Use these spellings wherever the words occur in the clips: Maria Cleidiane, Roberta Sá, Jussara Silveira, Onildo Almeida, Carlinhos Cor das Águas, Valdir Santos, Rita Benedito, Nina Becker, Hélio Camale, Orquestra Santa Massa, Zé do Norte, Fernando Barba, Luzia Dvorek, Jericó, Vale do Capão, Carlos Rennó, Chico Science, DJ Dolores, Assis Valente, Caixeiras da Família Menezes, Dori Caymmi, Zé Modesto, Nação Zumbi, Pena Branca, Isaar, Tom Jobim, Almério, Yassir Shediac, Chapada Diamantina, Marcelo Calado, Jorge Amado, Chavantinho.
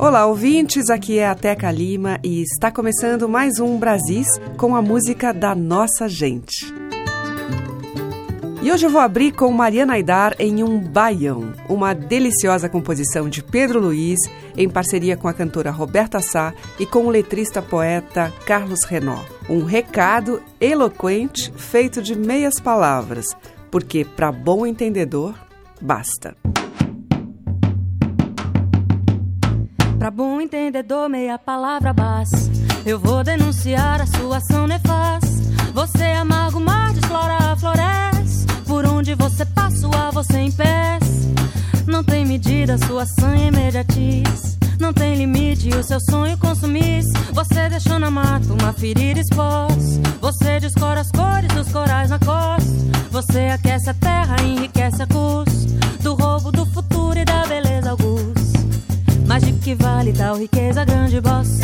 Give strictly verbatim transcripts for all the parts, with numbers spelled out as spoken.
Olá, ouvintes, aqui é a Teca Lima e está começando mais um Brasis com a música da nossa gente. E hoje eu vou abrir com Mariana Aydar em Um Baião, uma deliciosa composição de Pedro Luiz, em parceria com a cantora Roberta Sá e com o letrista poeta Carlos Rennó. Um recado eloquente feito de meias palavras, porque para bom entendedor, basta. Para bom entendedor, meia palavra basta. Eu vou denunciar a sua ação nefasta. Você amarga o mar, desflora a floresta. Por onde você passa, o ar você empece. Não tem medida, sua sanha imediatiz. Não tem limite, o seu sonho consumisse. Você deixou na mata uma ferida exposta. Você descora as cores dos corais na costa. Você aquece a terra, enriquece a custo do roubo do futuro e da beleza augusta. Mas de que vale tal riqueza, grande bossa?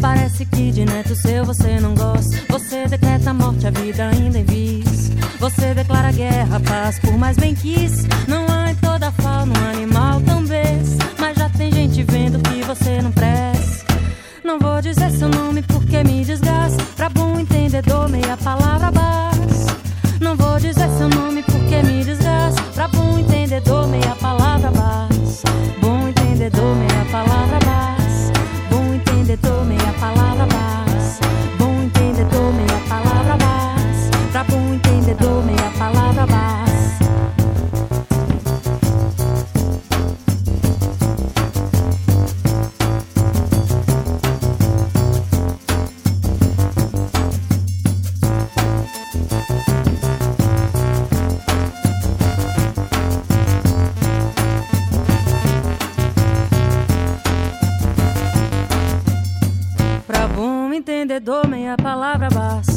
Parece que de neto seu você não gosta. Você decreta a morte, a vida ainda em vis. Você declara guerra, paz, por mais bem quis. Não há em toda a fauna um animal tão besta. Mas já tem gente vendo que você não presta. Não vou dizer seu nome porque me desgasta. Pra bom entendedor, meia palavra basta. Não vou dizer seu nome porque me desgasta. Pra bom entendedor, meia palavra basta. Bom entendedor, meia palavra basta. Bom entendedor, meia palavra basta. Bom entendedor, meia palavra basta. Pra bom entendedor, meia palavra basta. Meia palavra basta.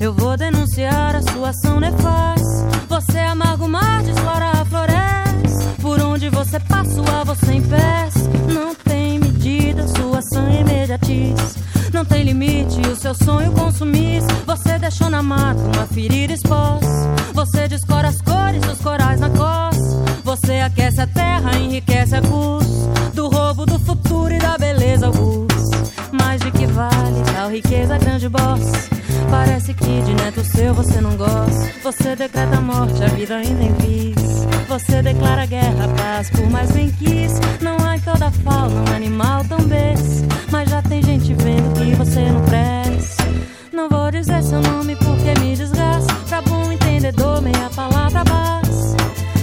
Eu vou denunciar a sua ação nefasta. Você amarga o mar, desflora a floresta. Por onde você passa, o ar você empece. Não tem medida, sua sanha imediatiz. Não tem limite, o seu sonho consumisse. Você deixou na mata uma ferida exposta. Você descora as cores dos corais na costa. Você aquece a terra, enriquece a custo do roubo do futuro e da beleza augusta. Mas de que vale tal riqueza, grande boss? Parece que de neto seu você não gosta. Você decreta a morte, a vida ainda em vis. Você declara guerra, paz, por mais bem quis. Não há em toda fauna um animal tão besta. Mas já tem gente vendo que você não presta. Não vou dizer seu nome porque me desgasta. Pra bom entendedor, meia palavra basta.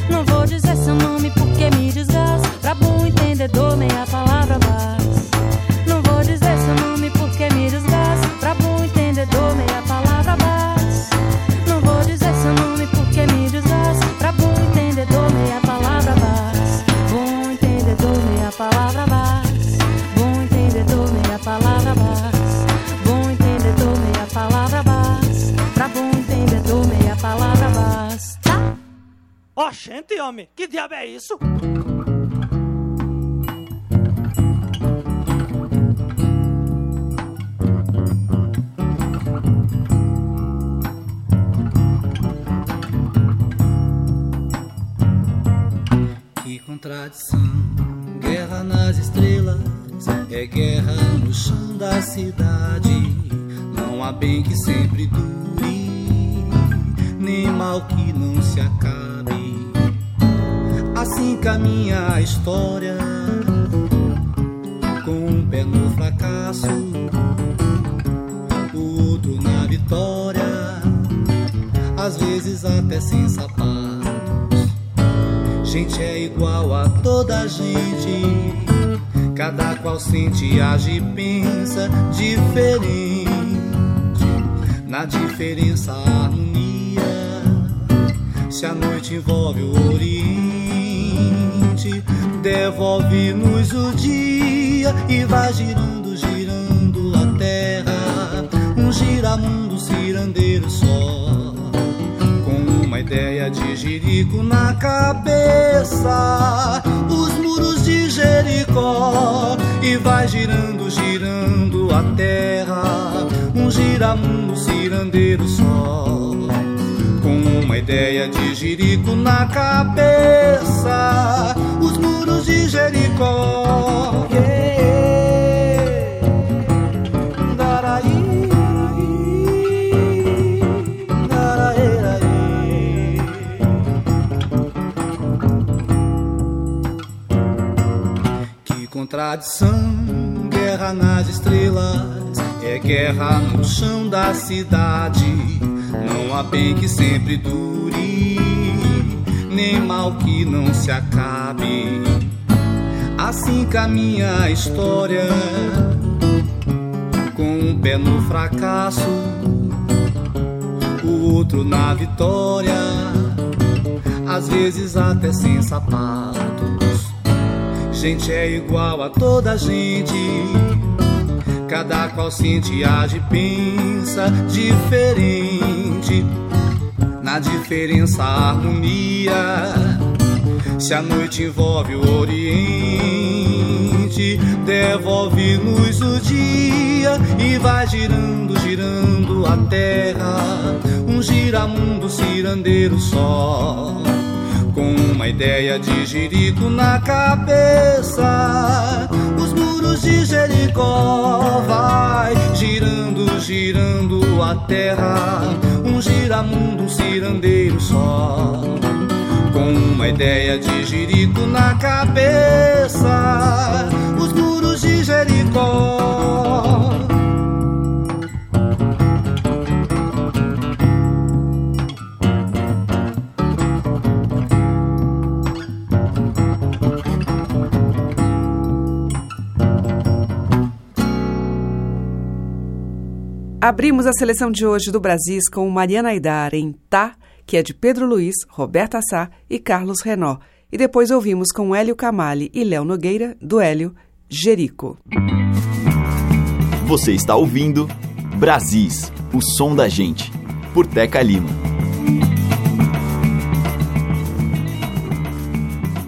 Não vou dizer seu nome porque me desgasta. Pra bom entendedor, meia palavra basta. Ó, oh, gente, homem, que diabo é isso? Que contradição, guerra nas estrelas, é guerra no chão da cidade. Não há bem que sempre dure, nem mal que não se acabe. Assim caminha a história, com um pé no fracasso, o outro na vitória, às vezes até sem sapatos. Gente é igual a toda gente, cada qual sente, age e pensa diferente. Na diferença a harmonia, se a noite envolve o oriente, devolve-nos o dia e vai girando, girando a terra. Um giramundo cirandeiro só. ideia de Jerico na cabeça, os muros de Jericó, e vai girando, girando a terra, um giramundo cirandeiro só. Com uma ideia de Jerico na cabeça, os muros de Jericó. Contradição, guerra nas estrelas, é guerra no chão da cidade. Não há bem que sempre dure, nem mal que não se acabe. Assim caminha a história, com um pé no fracasso, o outro na vitória, às vezes até sem sapatos. Gente é igual a toda gente, cada qual sente, age, pensa diferente. Na diferença a harmonia, se a noite envolve o oriente, devolve-nos o dia, e vai girando, girando a terra, um giramundo cirandeiro só. Com uma ideia de Jerico na cabeça, os muros de Jericó, vai girando, girando a terra, um giramundo, um cirandeiro só. Com uma ideia de Jerico na cabeça, os muros de Jericó. Abrimos a seleção de hoje do Brasis com Mariana Aydar em Tá, que é de Pedro Luiz, Roberta Sá e Carlos Rennó. E depois ouvimos com Hélio Camale e Léo Nogueira, do Hélio, Jerico. Você está ouvindo Brasis, o som da gente, por Teca Lima.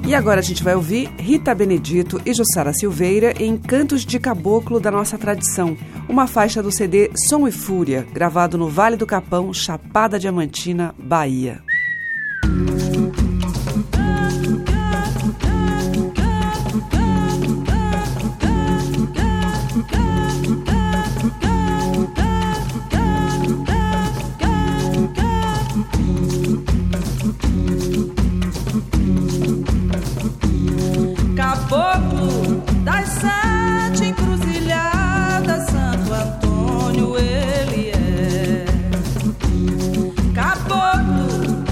E agora a gente vai ouvir Rita Benedito e Jussara Silveira em Cantos de Caboclo da Nossa Tradição, uma faixa do C D Som e Fúria, gravado no Vale do Capão, Chapada Diamantina, Bahia. Caboclo das sete encruzilhadas, Santo Antônio ele é. Caboclo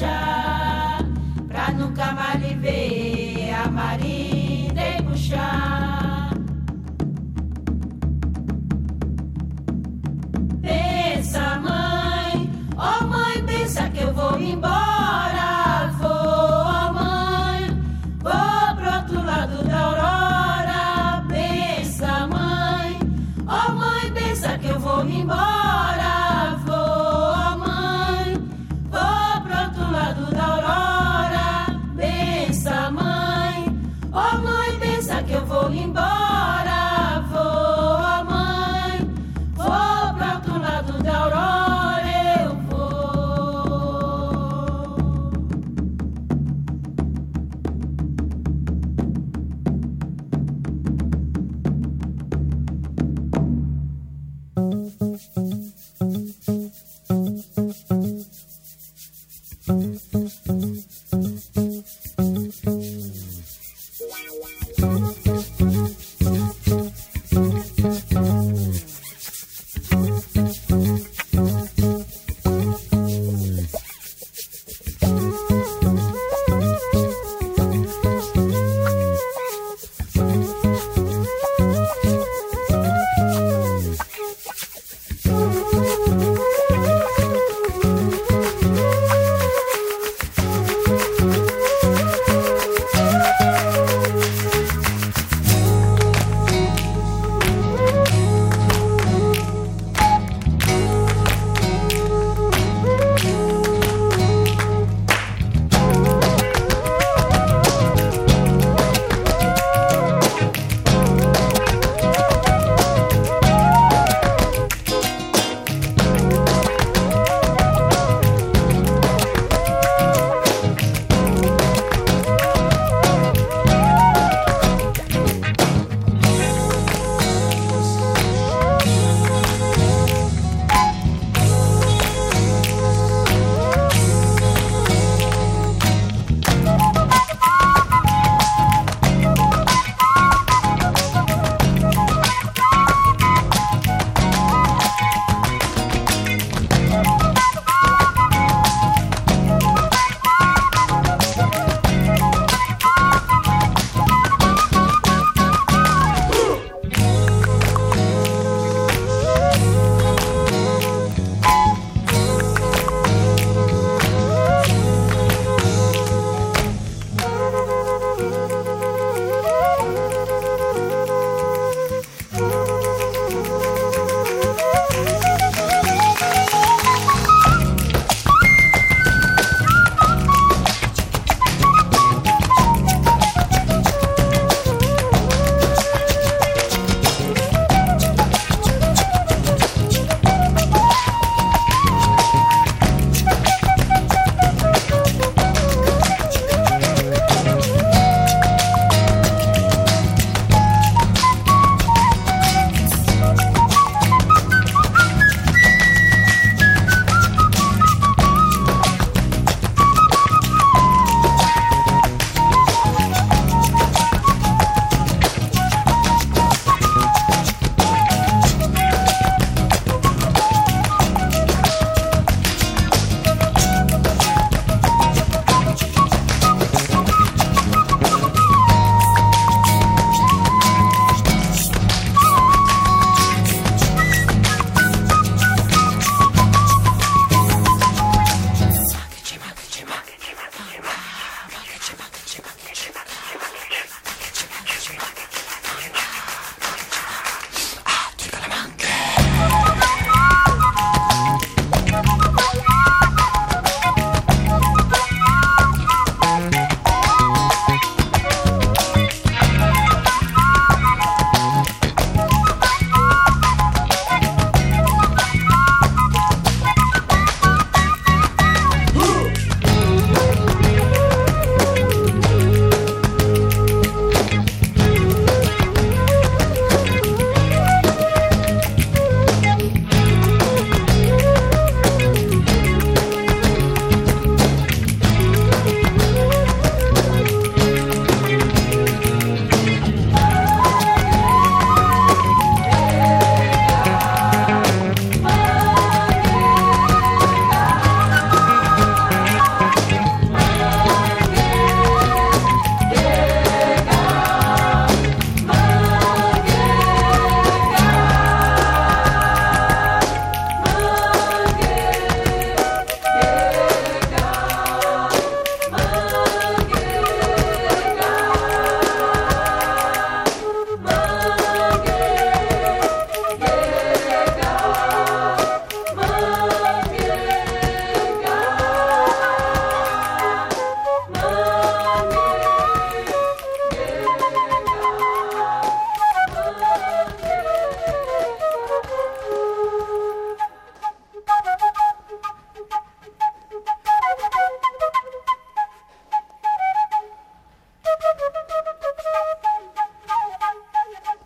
puxar, pra nunca mais lhe ver a marinda e puxar. Pensa, mãe, oh mãe, pensa que eu vou embora. Vou, oh mãe, vou pro outro lado da aurora. Pensa, mãe, oh mãe, pensa que eu vou embora. Eu vou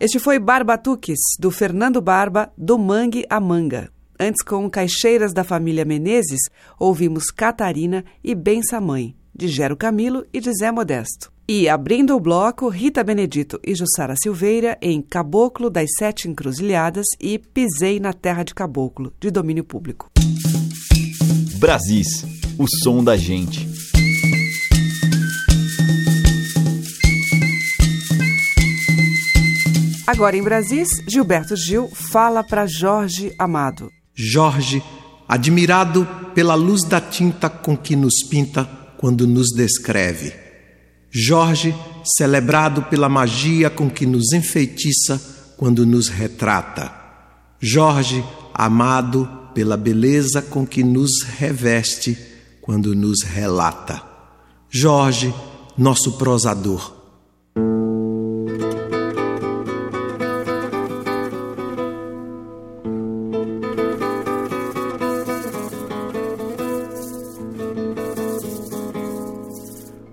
Este foi Barbatuques, do Fernando Barba, do Mangue a Manga. Antes, com Caixeiras da Família Menezes, ouvimos Catarina e Bença Mãe, de Gero Camilo e de Zé Modesto. E, abrindo o bloco, Rita Benedito e Jussara Silveira em Caboclo das Sete Encruzilhadas e Pisei na Terra de Caboclo, de domínio público. Brasis, o som da gente. Agora em Brasis, Gilberto Gil fala para Jorge Amado. Jorge, admirado pela luz da tinta com que nos pinta quando nos descreve. Jorge, celebrado pela magia com que nos enfeitiça quando nos retrata. Jorge, amado pela beleza com que nos reveste quando nos relata. Jorge, nosso prosador.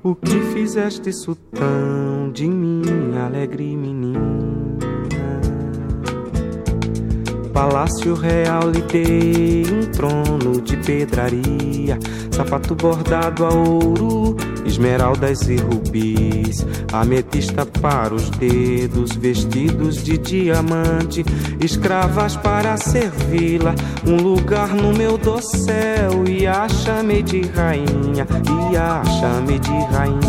O que fizeste isso tão de mim, alegre menina? Palácio real lhe dei um trono de pedraria, sapato bordado a ouro, esmeraldas e rubis, ametista para os dedos, vestidos de diamante, escravas para servi-la, um lugar no meu dossel, e a chamei de rainha, e a chamei de rainha.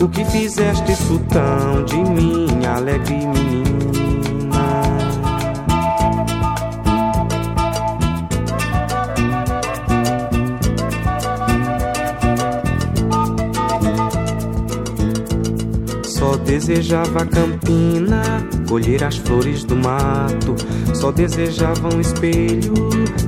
O que fizeste isso tão de mim, alegre menina? Desejava a campina, colher as flores do mato. Só desejava um espelho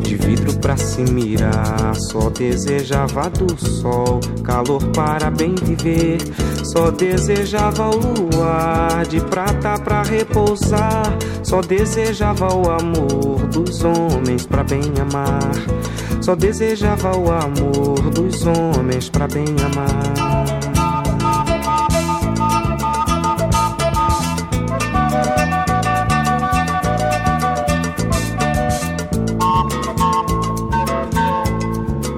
de vidro pra se mirar. Só desejava do sol, calor para bem viver. Só desejava o luar de prata pra repousar. Só desejava o amor dos homens pra bem amar. Só desejava o amor dos homens pra bem amar.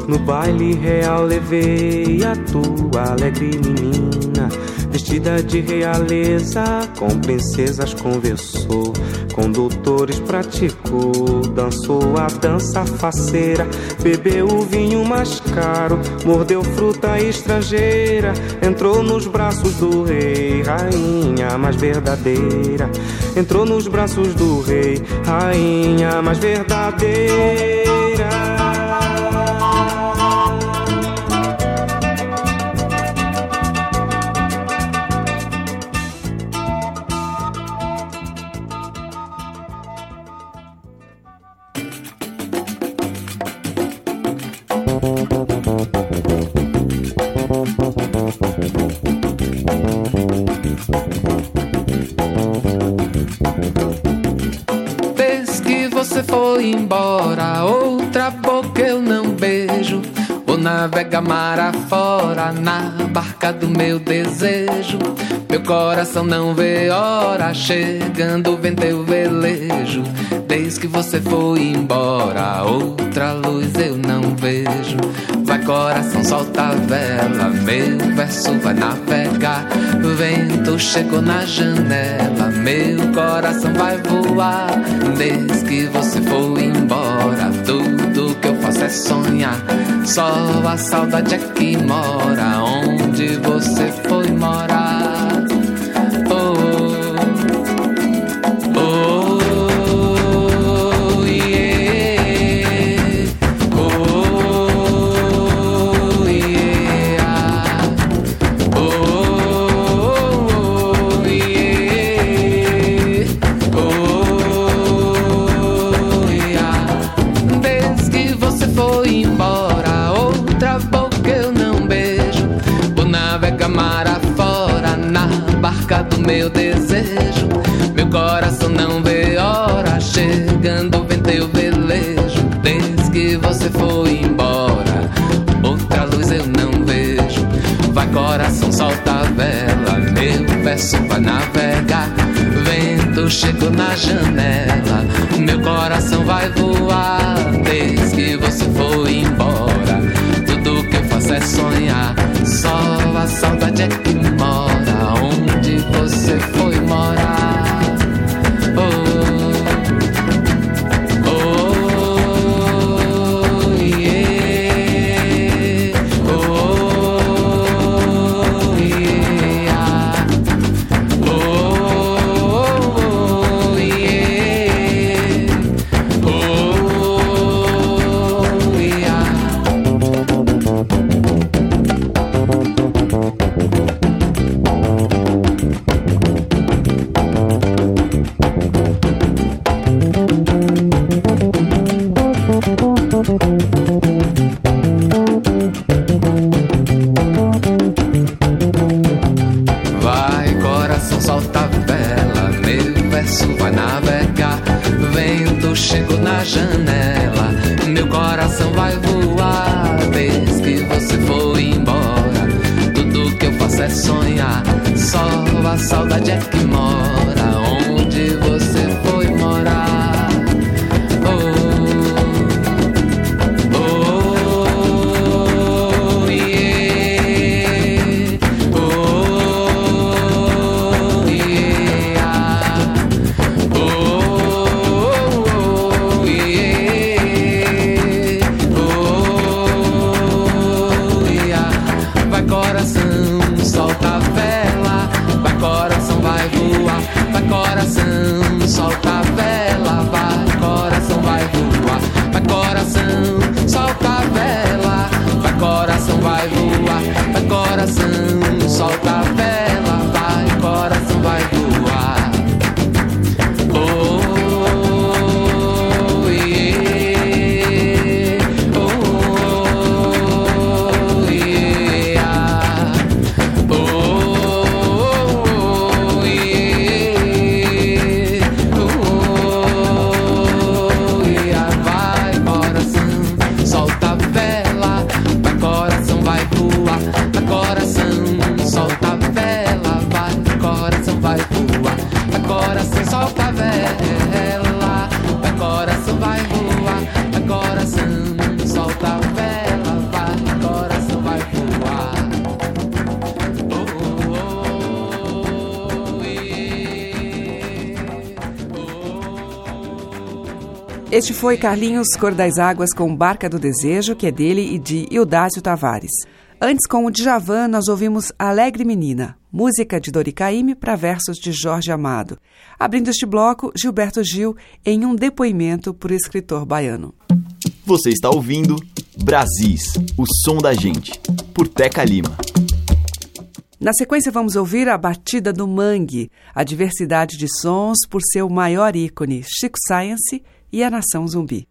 No baile real levei a tua alegre menina, vestida de realeza, com princesas conversou, com doutores praticou, dançou a dança faceira, bebeu o vinho mais caro, mordeu fruta estrangeira, entrou nos braços do rei, rainha mais verdadeira, entrou nos braços do rei, rainha mais verdadeira. Navega mar afora na barca do meu desejo. Meu coração não vê hora, chegando vem teu velejo. Desde que você foi embora, outra luz eu não vejo. Vai coração, solta a vela, meu verso vai navegar. O vento chegou na janela, meu coração vai voar. Desde que você foi embora, tudo que eu faço é sonhar. Só a saudade é que mora onde você foi morar. Oh, oh, oh, yeah. Oh, yeah. Oh, yeah. Oh, yeah. Desde que você foi embora, barca do meu desejo, meu coração não vê hora, chegando vem teu velejo. Desde que você foi embora, outra luz eu não vejo. Vai coração, solta a vela, meu verso vai navegar. Vento quando chego na janela. O meu coração vai voar desde que você foi embora. Tudo que eu faço é sonhar, só a saudade é que mora onde você foi morar. Este foi Carlinhos Cor das Águas com Barca do Desejo, que é dele e de Ildásio Tavares. Antes, com o Djavan, nós ouvimos Alegre Menina, música de Dori Caymmi para versos de Jorge Amado. Abrindo este bloco, Gilberto Gil em um depoimento por escritor baiano. Você está ouvindo Brasis, o som da gente, por Teca Lima. Na sequência vamos ouvir a batida do mangue, a diversidade de sons por seu maior ícone, Chico Science e a Nação Zumbi.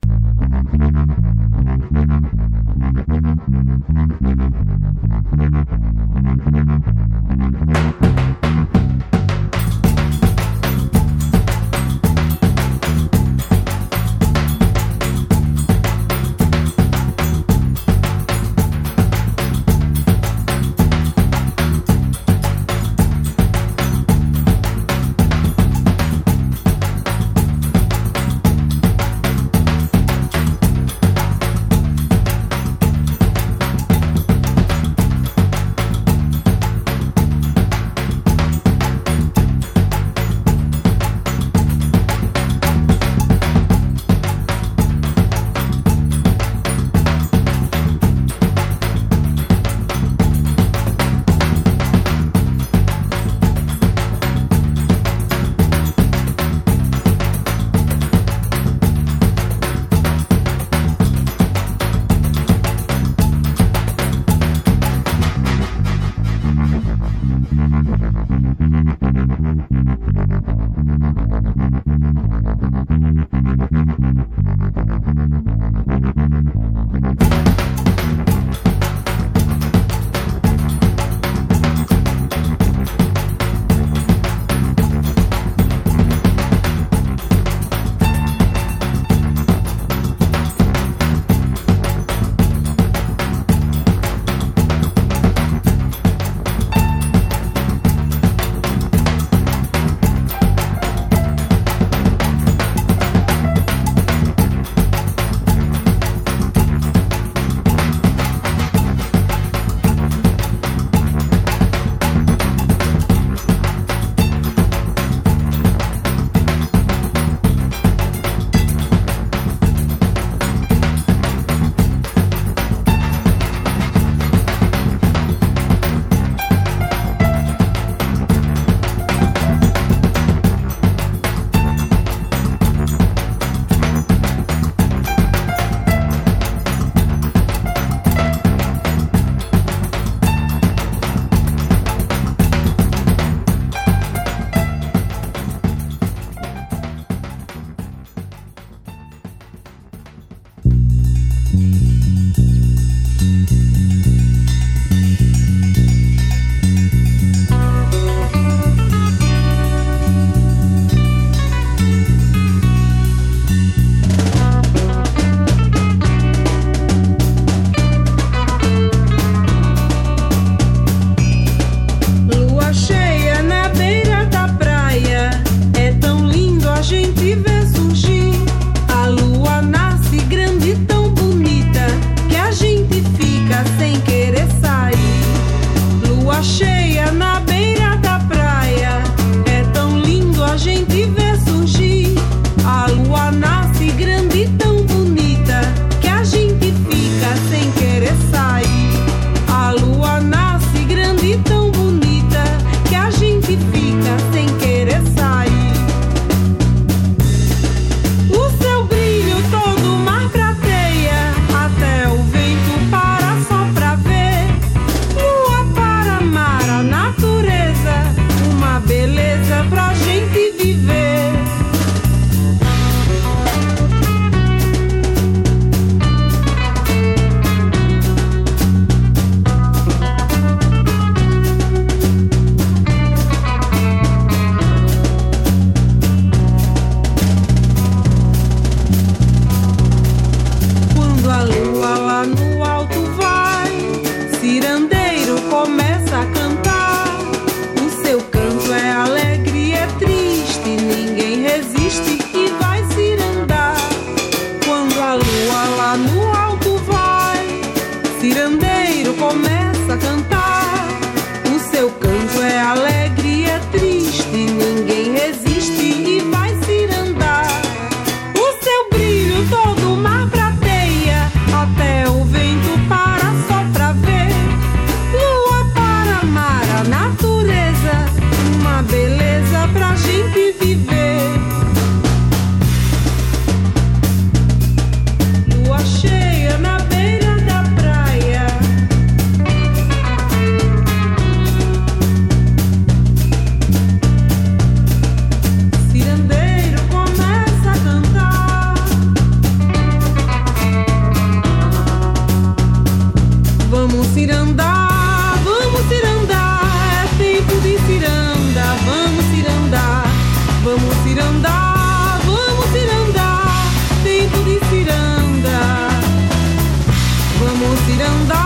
cirandá,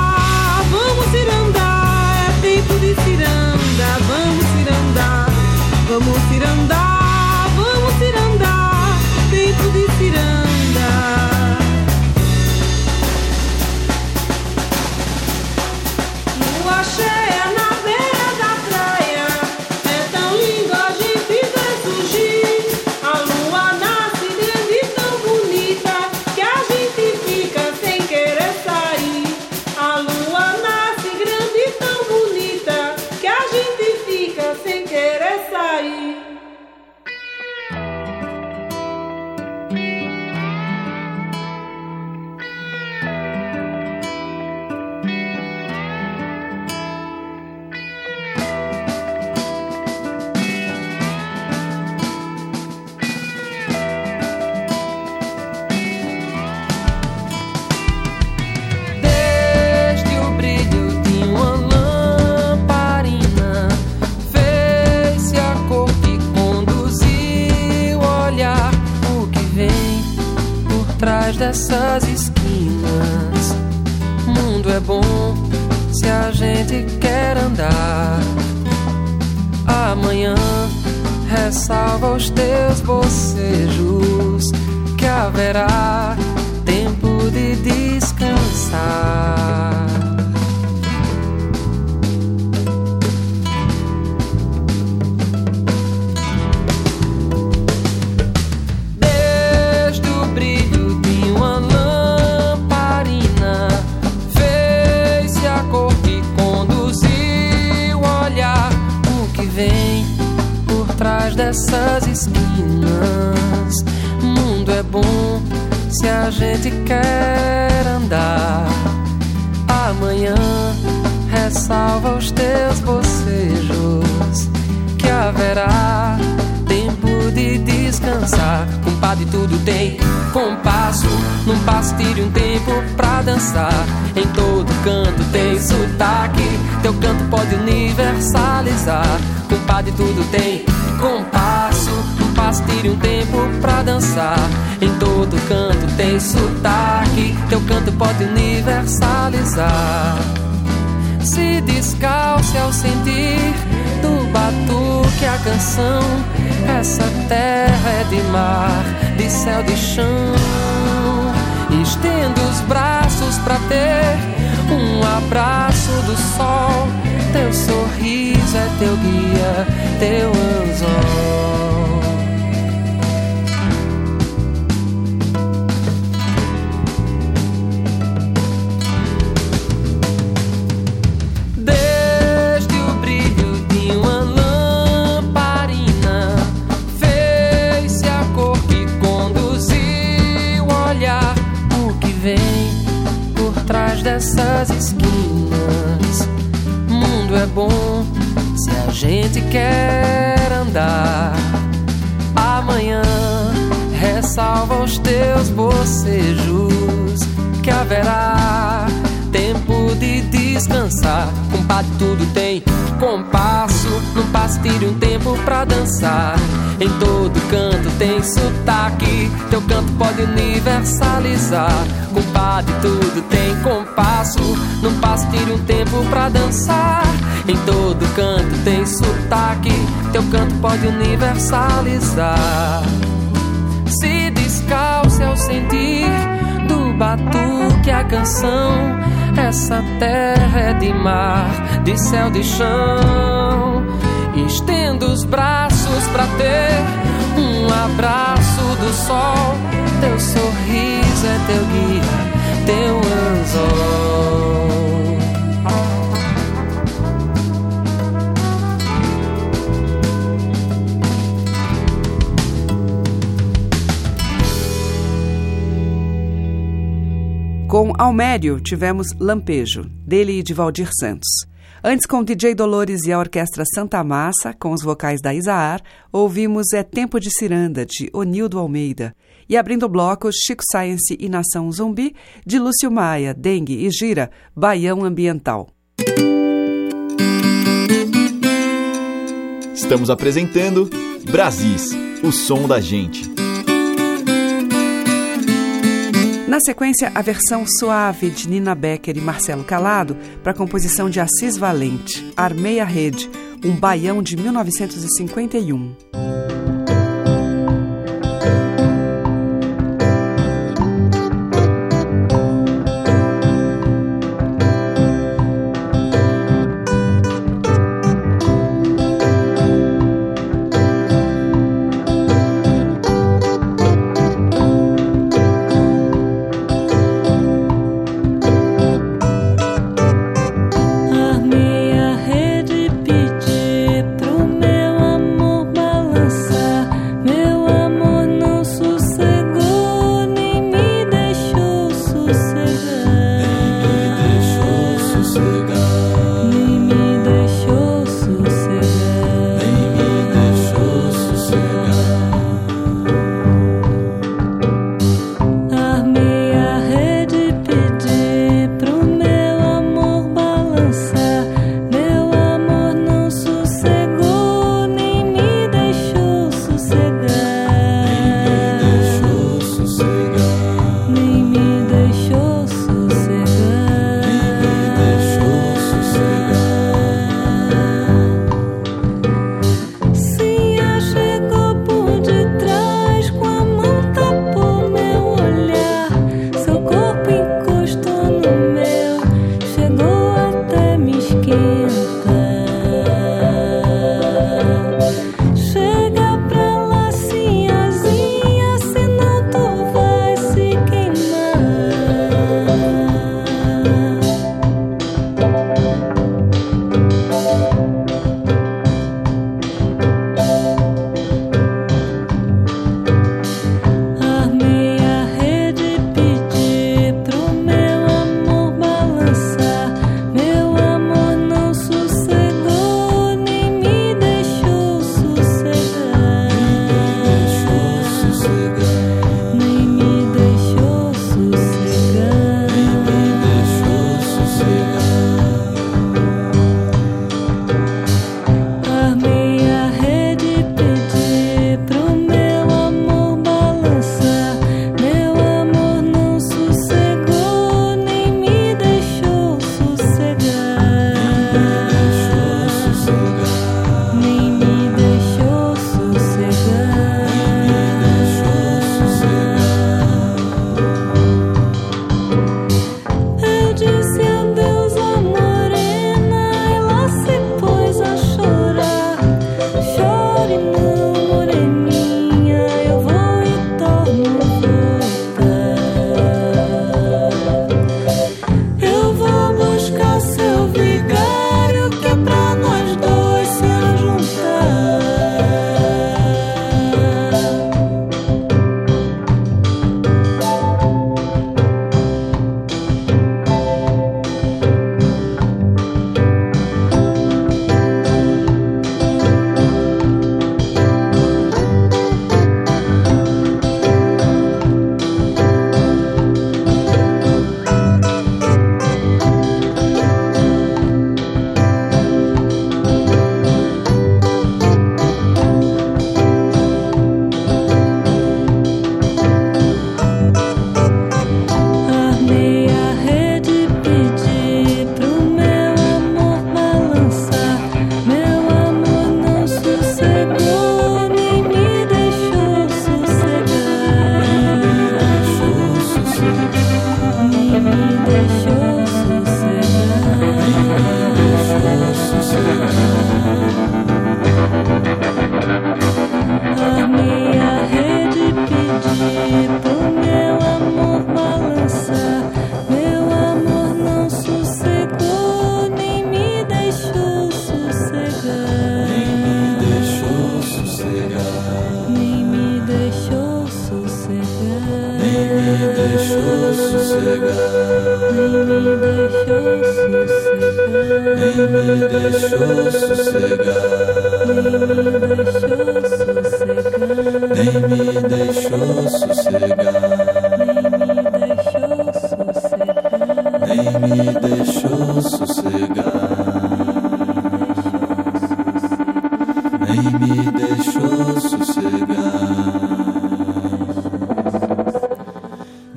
vamos cirandá, é tempo de ciranda, vamos cirandá, vamos cirandá, vamos cirandá, tempo de ciranda. Lua cheia na beira da praia, é tão lindo a gente ver surgir. A lua nasce grande e tão bonita que a gente fica sem querer sair. A lua nasce grande e tão bonita que a gente fica sem querer sair. Dessas esquinas, o mundo é bom se a gente quer andar. Amanhã ressalva os teus bocejos, que haverá tempo de descansar. Dessas esquinas, o mundo é bom se a gente quer andar. Amanhã ressalva os teus bocejos, que haverá tempo de descansar. Compadre, tudo tem compasso, num passo tire um tempo pra dançar. Em todo canto tem sotaque, teu canto pode universalizar. Compadre, tudo tem compasso, um passo tire um tempo pra dançar. Em todo canto tem sotaque, teu canto pode universalizar. Se descalce ao sentir do batuque a canção. Essa terra é de mar, de céu, de chão. Estenda os braços pra ter um abraço do sol. Teu sorriso é teu guia, teu anzol. Desde o brilho de uma lamparina, fez-se a cor que conduziu. Olhar o que vem por trás dessas esquinas. O mundo é bom se a gente quer andar. Amanhã ressalva os teus bocejos, que haverá tempo de descansar. Compadre, tudo tem compasso, num passo tire um tempo pra dançar. Em todo canto tem sotaque, teu canto pode universalizar. Compadre, tudo tem compasso, num passo tire um tempo pra dançar. Em todo canto tem sotaque, teu canto pode universalizar. Se descalce ao sentir do batuque a canção. Essa terra é de mar, de céu, de chão. Estenda os braços pra ter um abraço do sol. Teu sorriso é teu guia, teu anzol. Com Almério tivemos Lampejo, dele e de Valdir Santos. Antes, com D J Dolores e a Orquestra Santa Massa, com os vocais da Isaar, ouvimos É Tempo de Ciranda, de Onildo Almeida. E abrindo o bloco, Chico Science e Nação Zumbi, de Lúcio Maia, Dengue e Gira, Baião Ambiental. Estamos apresentando Brasis, o som da gente. Na sequência, a versão suave de Nina Becker e Marcelo Calado para a composição de Assis Valente, Armei a Rede, um baião de mil novecentos e cinquenta e um.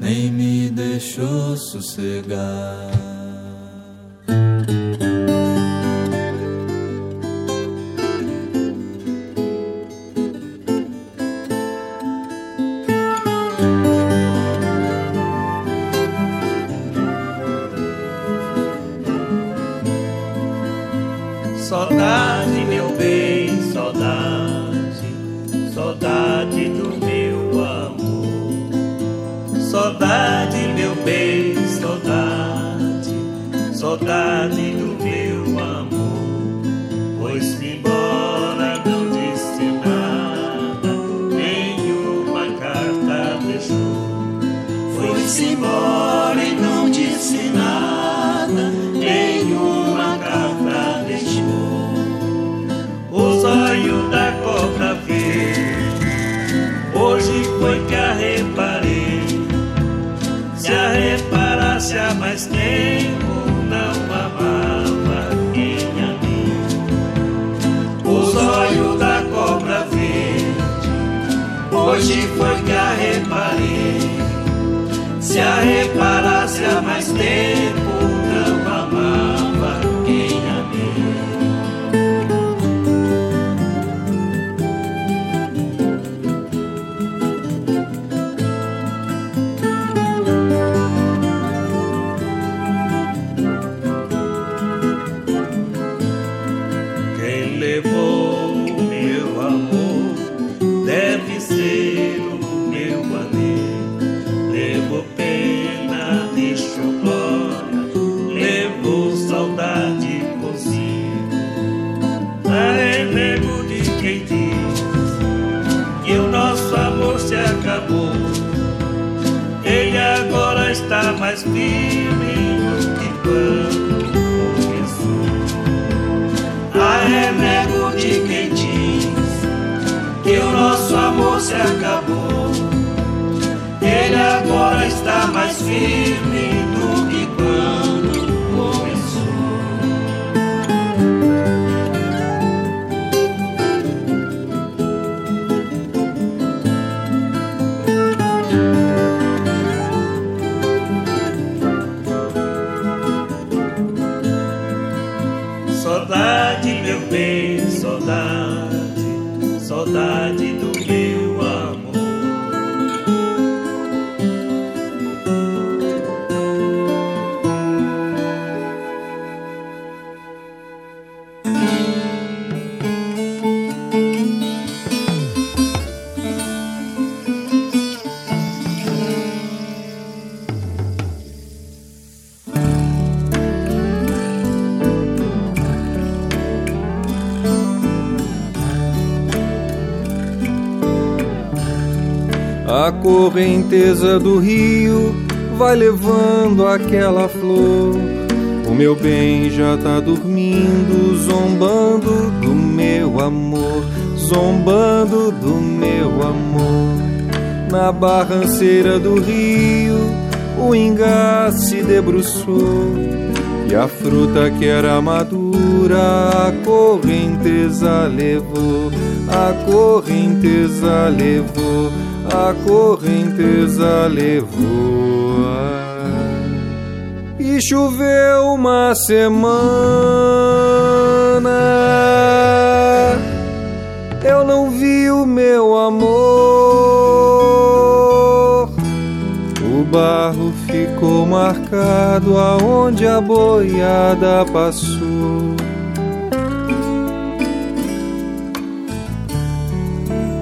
Nem me sossegar. Saudade, meu bem, saudade, saudade do meu amor. Saudade, meu bem, saudade, saudade do meu amor. Pois fui embora, não disse nada, nenhuma carta deixou. Foi-se embora e não disse nada, nenhuma carta deixou. O zóio da cobra verde, hoje foi que a reparei. Se a reparasse há mais tempo, não amava quem a mim. O zóio da cobra verde, hoje foi que a reparei. Se a reparasse há mais tempo, não amava quem a mim. Está mais firme do que quando começou. Há renego de quem diz que o nosso amor se acabou. Ele agora está mais firme do que quando saudade, saudade do meu amor. A correnteza do rio vai levando aquela flor. O meu bem já tá dormindo, zombando do meu amor, zombando do meu amor. Na barranceira do rio o ingá se debruçou, e a fruta que era madura a correnteza levou, a correnteza levou, a correnteza levou. E choveu uma semana, eu não vi o meu amor. O barro ficou marcado aonde a boiada passou.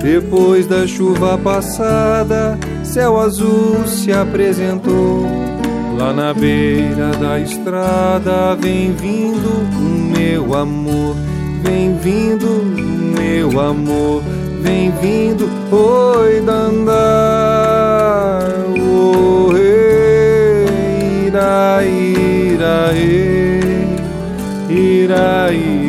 Depois da chuva passada, céu azul se apresentou. Lá na beira da estrada vem vindo o meu amor, vem vindo o meu amor, vem vindo. Oi, dandá, oi, ira, ira, ira, ira.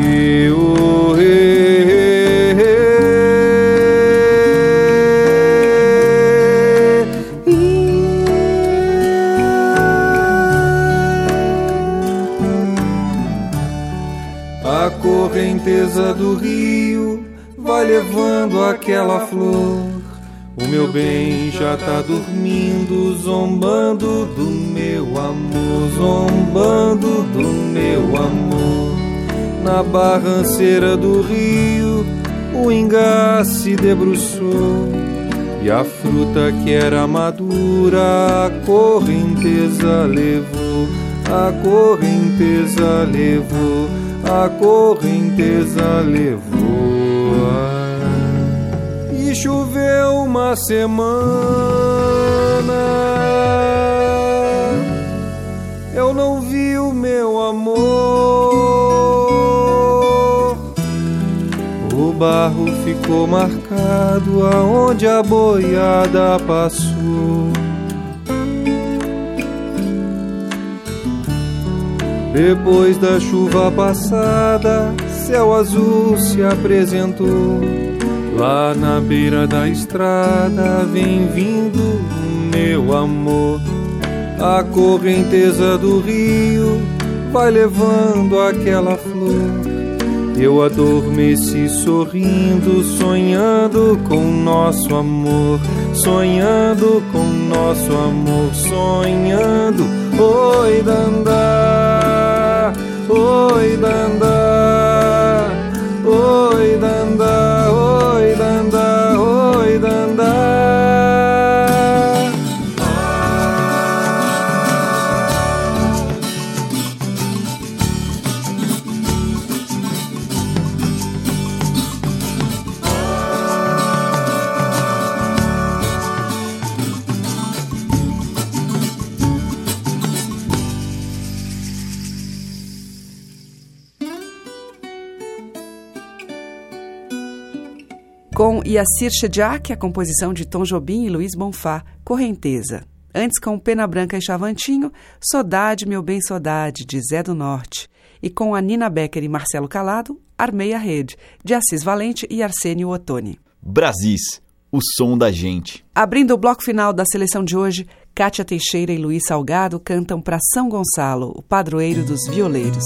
A correnteza do rio vai levando aquela flor. O meu bem já tá dormindo, zombando do meu amor, zombando do meu amor. Na barranceira do rio, o ingá se debruçou, e a fruta que era madura, a correnteza levou, a correnteza levou, a correnteza levou. E choveu uma semana, eu não vi o meu amor. O barro ficou marcado aonde a boiada passou. Depois da chuva passada, céu azul se apresentou. Lá na beira da estrada vem vindo meu amor. A correnteza do rio vai levando aquela flor. Eu adormeci sorrindo, sonhando com nosso amor, sonhando com nosso amor, sonhando. Oi dandá, oi dandá, oi dandá. Com Yassir Shediac, a composição de Tom Jobim e Luiz Bonfá, Correnteza. Antes, com Pena Branca e Chavantinho, Saudade, Meu Bem Saudade, de Zé do Norte. E com a Nina Becker e Marcelo Calado, Armei a Rede, de Assis Valente e Arsênio Ottoni. Brasis, o som da gente. Abrindo o bloco final da seleção de hoje, Kátia Teixeira e Luiz Salgado cantam para São Gonçalo, o padroeiro dos violeiros.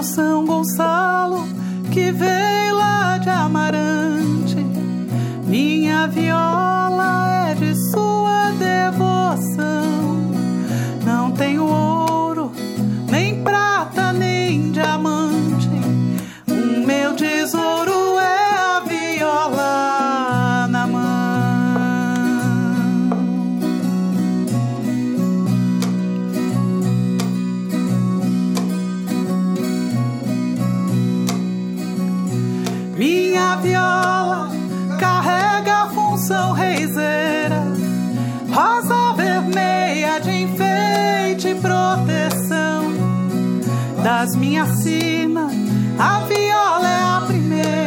São Gonçalo, que veio lá de Amarante, minha viola é de sua devoção. Não tenho ouro, nem prata, nem diamante, o meu tesouro é a viola na mão. Minha viola carrega a função reizeira, rosa vermelha de enfeite e proteção. Das minhas cimas, a viola é a primeira.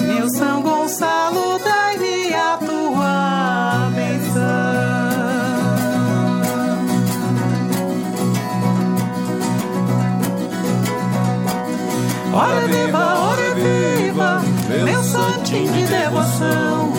Meu São Gonçalo, dai-me a tua benção. Ora viva, ora viva, meu santinho de devoção.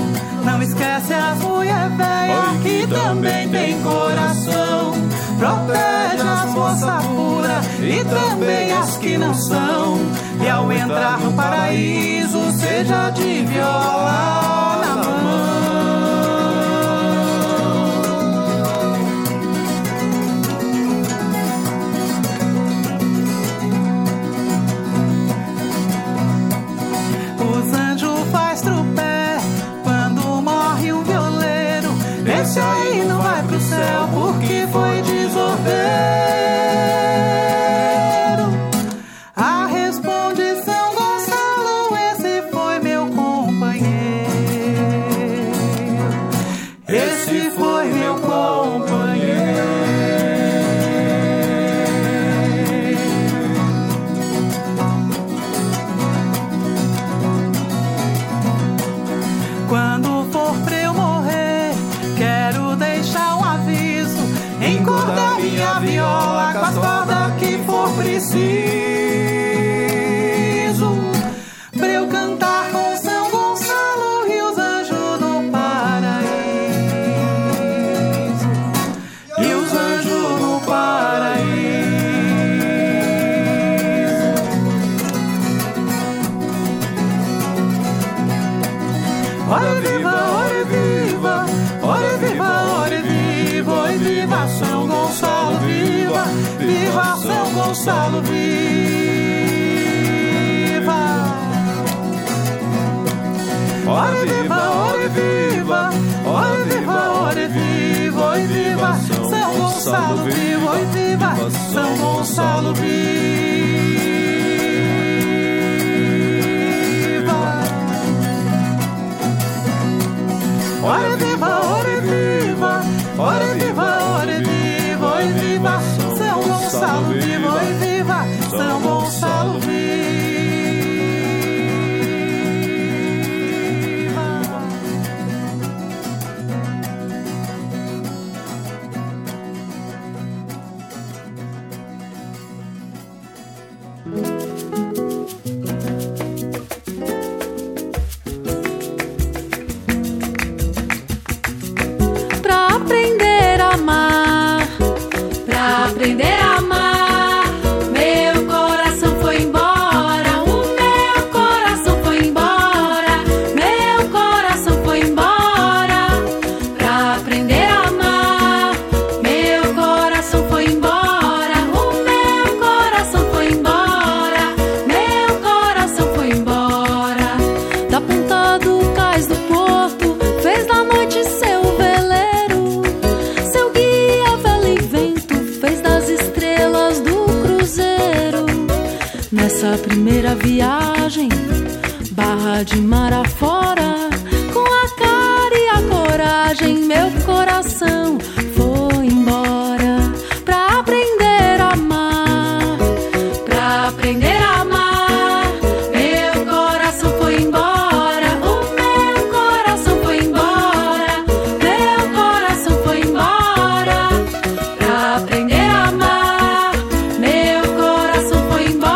Não esquece as mulheres velhas que também tem coração. Protege as moças puras e também as que não são. E ao entrar no paraíso, seja de viola na mão. Esse aí não vai pro céu porque foi desordeiro. Ah, responde São Gonçalo, esse foi meu companheiro. preciso pra eu cantar com São Gonçalo e os anjos do paraíso, e os anjos do paraíso. Ora viva, ora viva, ora viva, ora viva, ora viva São Gonçalo, viva, viva São Gonçalo, viva! Ora viva, ora viva, ora viva, ora viva, ora viva, São Gonçalo, viva, ora viva, São Gonçalo, viva! Ora viva, ora viva, ora viva, ora viva, ora viva, São Gonçalo, viva! São Gonçalo, viva! Pra aprender a amar, pra aprender a amar. Nessa primeira viagem, barra de mar afora, com a cara e a coragem, meu coração foi embora. Pra aprender a amar, pra aprender a amar, meu coração foi embora. O meu coração foi embora, meu coração foi embora. Pra aprender a amar, meu coração foi embora.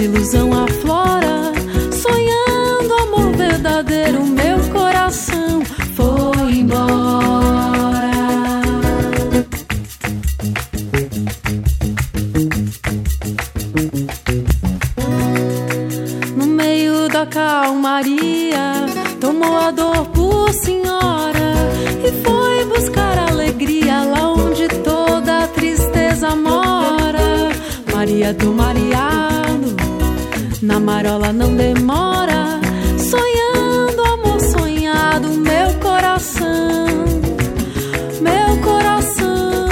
Ilusão aflora, sonhando amor verdadeiro, meu coração foi embora. No meio da calmaria, tomou a dor por senhora e foi buscar alegria lá onde toda a tristeza mora. Maria do Mariado, na marola não demora, sonhando amor sonhado, meu coração, meu coração,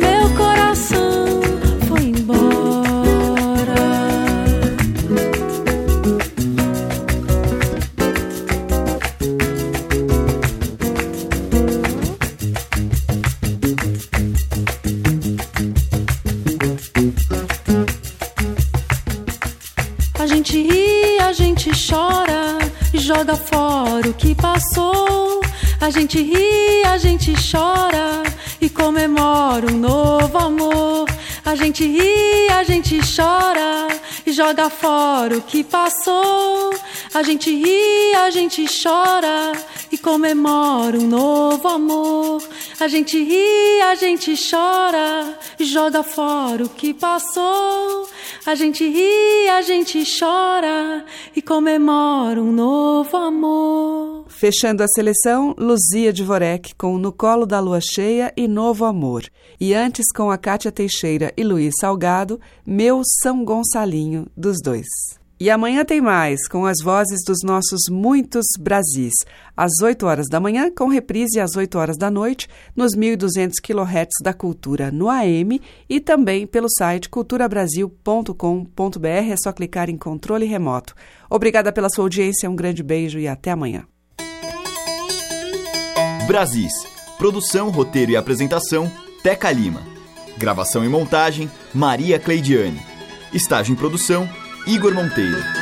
meu coração foi embora. A gente ri, a gente chora, joga fora o que passou. A gente ri, a gente chora e comemora um novo amor. A gente ri, a gente chora e joga fora o que passou. A gente ri, a gente chora e comemora um novo amor. A gente ri, a gente chora e joga fora o que passou. A gente ri, a gente chora e comemora um novo amor. Fechando a seleção, Luzia Dvorek com No Colo da Lua Cheia e Novo Amor. E antes com a Kátia Teixeira e Luiz Salgado, Meu São Gonçalinho dos dois. E amanhã tem mais, com as vozes dos nossos muitos Brasis. Às oito horas da manhã, com reprise às oito horas da noite, nos mil e duzentos quilohertz da Cultura no A M e também pelo site cultura brasil ponto com ponto b r. É só clicar em controle remoto. Obrigada pela sua audiência, um grande beijo e até amanhã. Brasis. Produção, roteiro e apresentação, Teca Lima. Gravação e montagem, Maria Cleidiane. Estágio em produção, Igor Monteiro.